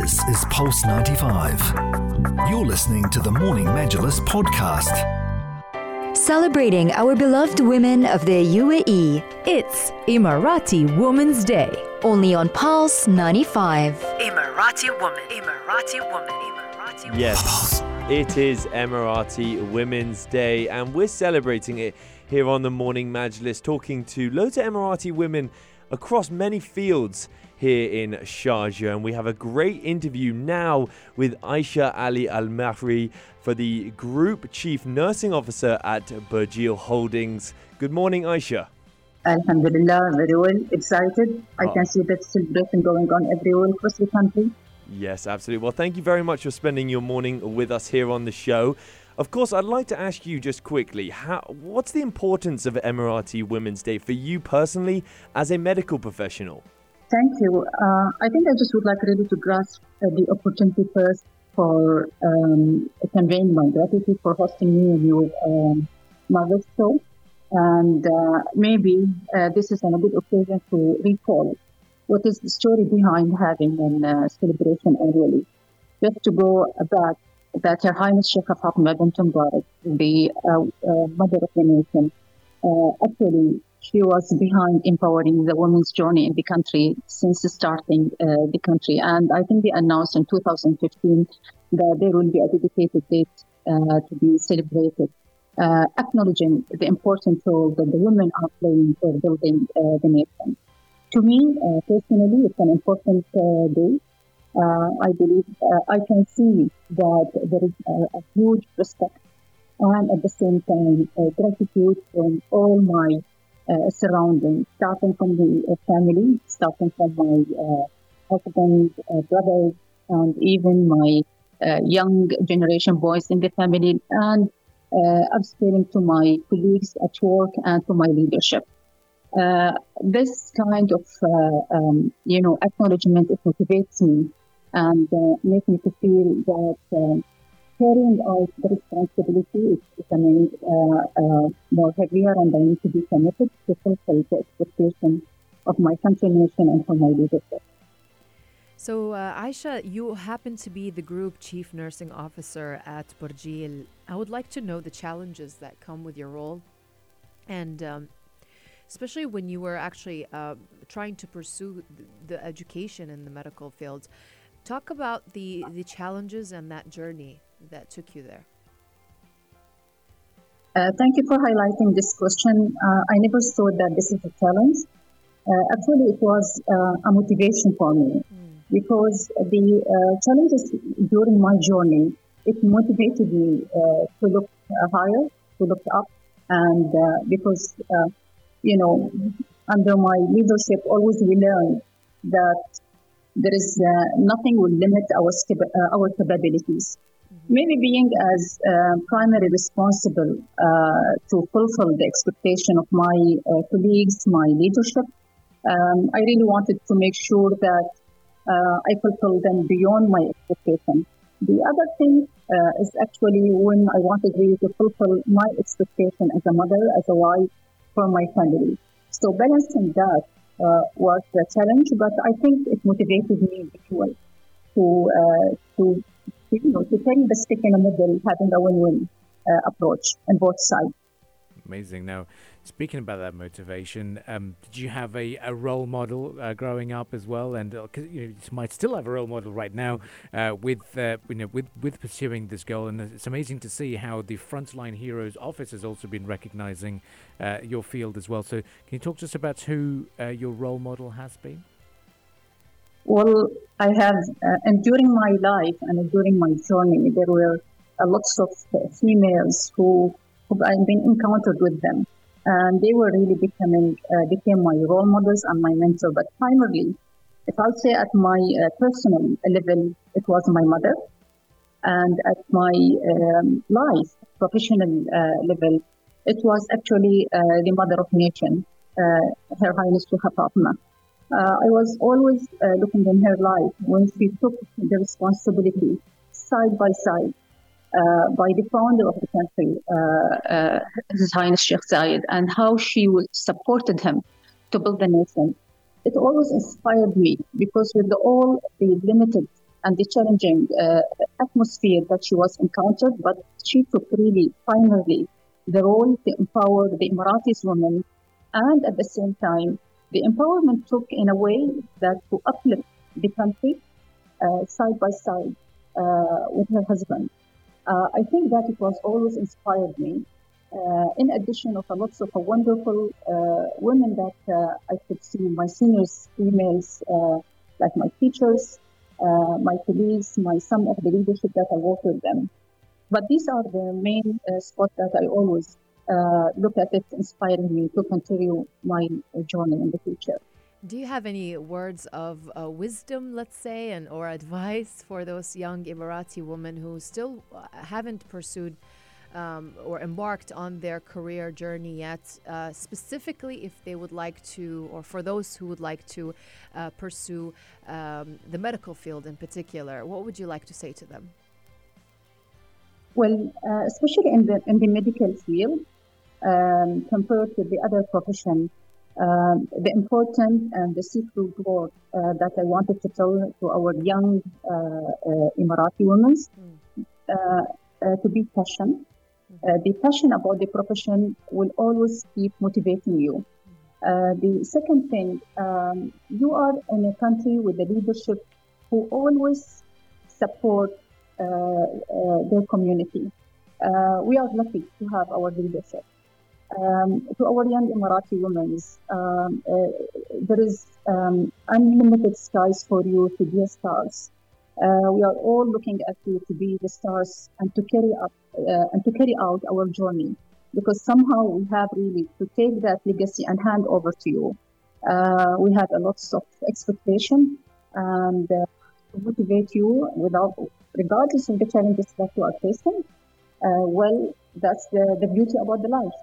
This is Pulse 95. You're listening to the Morning Majlis Podcast. Celebrating our beloved women of the UAE. It's Emirati Women's Day. Only on Pulse 95. Emirati woman. Emirati woman. Emirati woman. Yes, it is Emirati Women's Day, and we're celebrating it here on the Morning Majlis, talking to loads of Emirati women across many fields here in Sharjah. And we have a great interview now with Aisha Ali Al-Mahri, for the Group Chief Nursing Officer at Burjeel Holdings. Good morning, Aisha. Alhamdulillah, very well. Excited. I can see that celebration going on everywhere across the country. Yes, absolutely. Well, thank you very much for spending your morning with us here on the show. Of course, I'd like to ask you just quickly, what's the importance of Emirati Women's Day for you personally as a medical professional? Thank you. I think I just would like really to grasp the opportunity first for conveying my gratitude for hosting me in your mother's show. And maybe this is a good occasion to recall what is the story behind having a celebration annually. Just to go back, that Her Highness Sheikha Fatima bint Mubarak, the mother of the nation, actually she was behind empowering the women's journey in the country since starting the country. And I think they announced in 2015 that there will be a dedicated date to be celebrated, acknowledging the important role that the women are playing for building the nation. To me, personally, it's an important day. I believe I can see that there is a huge respect and at the same time gratitude from all my surroundings, starting from the family, starting from my husband, brothers, and even my young generation boys in the family, and upskilling to my colleagues at work and to my leadership. This kind of acknowledgement, it motivates me and makes me to feel that carrying out the responsibility is something more heavier, and I need to be committed to fulfill the expectation of my country, nation, and for my leadership. So, Aisha, you happen to be the Group Chief Nursing Officer at Burjeel. I would like to know the challenges that come with your role, and especially when you were actually trying to pursue the education in the medical field. Talk about the challenges and that journey that took you there. Thank you for highlighting this question. I never thought that this is a challenge. Actually, it was a motivation for me because the challenges during my journey, it motivated me to look higher, to look up, and because under my leadership, always we learn that there is nothing will limit our capabilities. Mm-hmm. Maybe being as primary responsible to fulfill the expectation of my colleagues, my leadership, I really wanted to make sure that I fulfill them beyond my expectation. The other thing is actually when I wanted really to fulfill my expectation as a mother, as a wife, for my family. So balancing that was the challenge, but I think it motivated me to carry the stick in the middle, having a win-win approach on both sides. Amazing. Now, speaking about that motivation, did you have a role model growing up as well? And you might still have a role model right now with pursuing this goal. And it's amazing to see how the Frontline Heroes Office has also been recognizing your field as well. So can you talk to us about who your role model has been? Well, I have, and during my life and during my journey, there were lots of females who I've been encountered with them, and they were really became my role models and my mentor. But primarily, if I'll say at my personal level, it was my mother, and at my life professional level, it was actually the mother of nation, Her Highness Sheikha Fatima. I was always looking in her life when she took the responsibility side by side by the founder of the country, His Highness Sheikh Zayed, and how she supported him to build the nation. It always inspired me because with all the limited and the challenging atmosphere that she was encountered, but she took really, finally, the role to empower the Emirati's women, and at the same time, the empowerment took in a way that to uplift the country side by side with her husband. I think that it was always inspired me. In addition of a lot of wonderful women that I could see, my seniors, females, like my teachers, my colleagues, some of the leadership that I work with them. But these are the main spots that I always look at it, inspiring me to continue my journey in the future. Do you have any words of wisdom, let's say, or advice for those young Emirati women who still haven't pursued or embarked on their career journey yet, specifically if they would like to, or for those who would like to pursue the medical field in particular? What would you like to say to them? Well, especially in the medical field, compared to the other profession, the important and the secret word that I wanted to tell to our young Emirati women, to be passionate. The passion about the profession will always keep motivating you. The second thing, you are in a country with a leadership who always support their community. We are lucky to have our leadership. To our young Emirati women, there is unlimited skies for you to be stars. We are all looking at you to be the stars and to carry out our journey, because somehow we have really to take that legacy and hand over to you. We had a lot of expectation and to motivate you regardless of the challenges that you are facing. Well, that's the beauty about the life.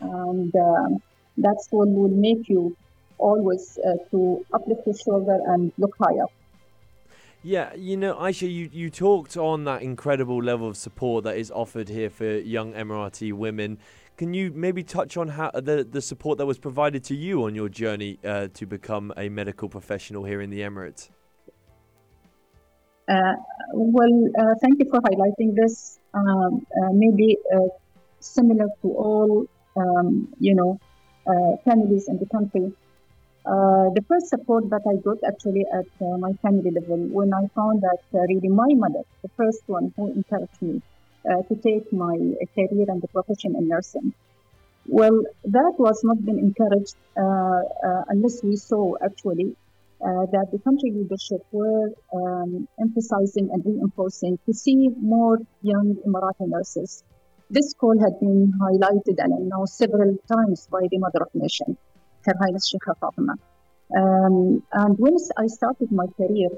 And that's what will make you always to uplift your shoulder and look higher. Yeah, Aisha, you talked on that incredible level of support that is offered here for young Emirati women. Can you maybe touch on how the support that was provided to you on your journey to become a medical professional here in the Emirates? Thank you for highlighting this. Maybe similar to all, families in the country. The first support that I got actually at my family level, when I found that really my mother, the first one who encouraged me to take my career and the profession in nursing. Well, that was not been encouraged unless we saw actually that the country leadership were emphasizing and reinforcing to see more young Emirati nurses. This call had been highlighted and announced several times by the Mother of the Nation, Her Highness Sheikha Fatima. And once I started my career,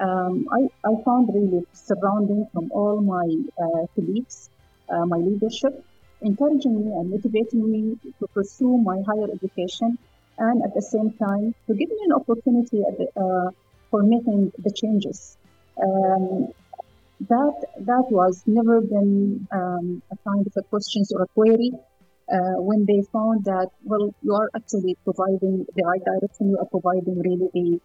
I found really surrounding from all my colleagues, my leadership, encouraging me and motivating me to pursue my higher education, and at the same time to give me an opportunity for making the changes. That was never been a kind of a questions or a query. When they found that, well, you are actually providing the right direction, you are providing really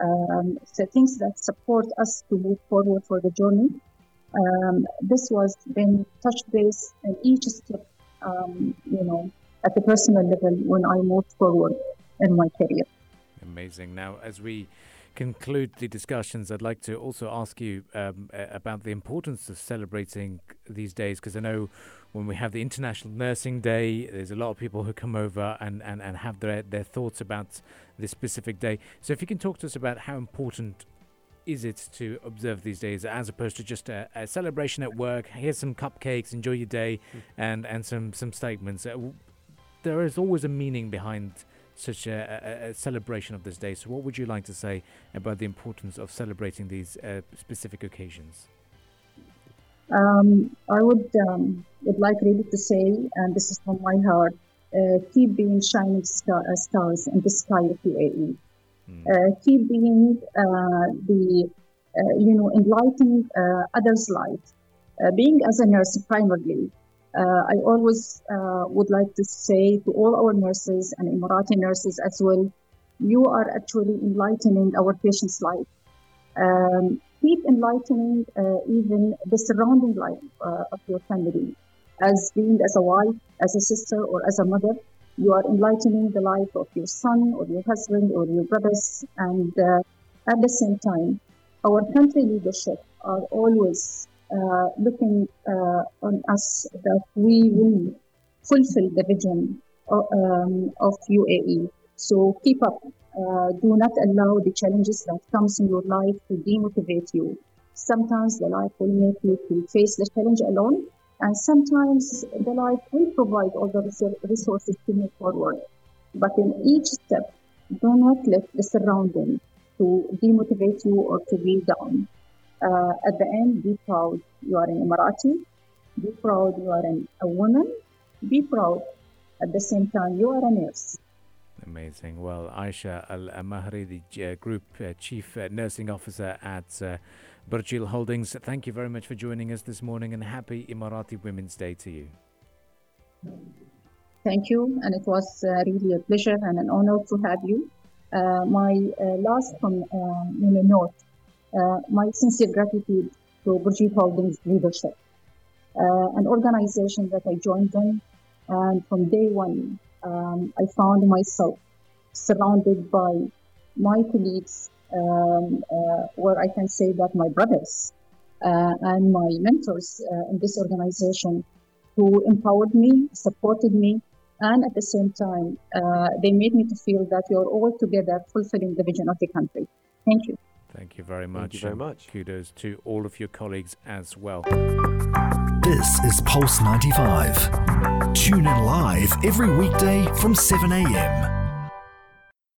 the things that support us to move forward for the journey. This was then touch base in each step, at the personal level when I moved forward in my career. Amazing. Now, as we conclude the discussions, I'd like to also ask you about the importance of celebrating these days, because I know when we have the International Nursing Day, there's a lot of people who come over and have their thoughts about this specific day. So if you can talk to us about how important is it to observe these days as opposed to just a celebration at work, here's some cupcakes, enjoy your day, and some statements. There is always a meaning behind such a celebration of this day. So what would you like to say about the importance of celebrating these specific occasions? I would like really to say, and this is from my heart, keep being shining stars in the sky of UAE. Keep being enlightening others' lives. Being as a nurse primarily, I always would like to say to all our nurses and Emirati nurses as well, you are actually enlightening our patients' life. keep enlightening even the surrounding life of your family. As being as a wife, as a sister, or as a mother, you are enlightening the life of your son or your husband or your brothers. And at the same time, our country leadership are always looking on us that we will fulfill the vision of UAE. So keep up. Do not allow the challenges that comes in your life to demotivate you. Sometimes the life will make you to face the challenge alone, and sometimes the life will provide all the resources to move forward. But in each step, do not let the surrounding to demotivate you or to be down. At the end, be proud you are an Emirati, be proud you are a woman, be proud at the same time you are a nurse. Amazing. Well, Aisha Al-Mahri, the Group Chief Nursing Officer at Burjeel Holdings, thank you very much for joining us this morning, and happy Emirati Women's Day to you. Thank you, and it was really a pleasure and an honor to have you. My last from note, my sincere gratitude to Burjeel Holdings leadership, an organization that I joined them, and from day one, I found myself surrounded by my colleagues, where I can say that my brothers and my mentors in this organization, who empowered me, supported me, and at the same time, they made me to feel that we are all together fulfilling the vision of the country. Thank you. Thank you very much. Thank you very much. Kudos to all of your colleagues as well. This is Pulse 95. Tune in live every weekday from 7 a.m.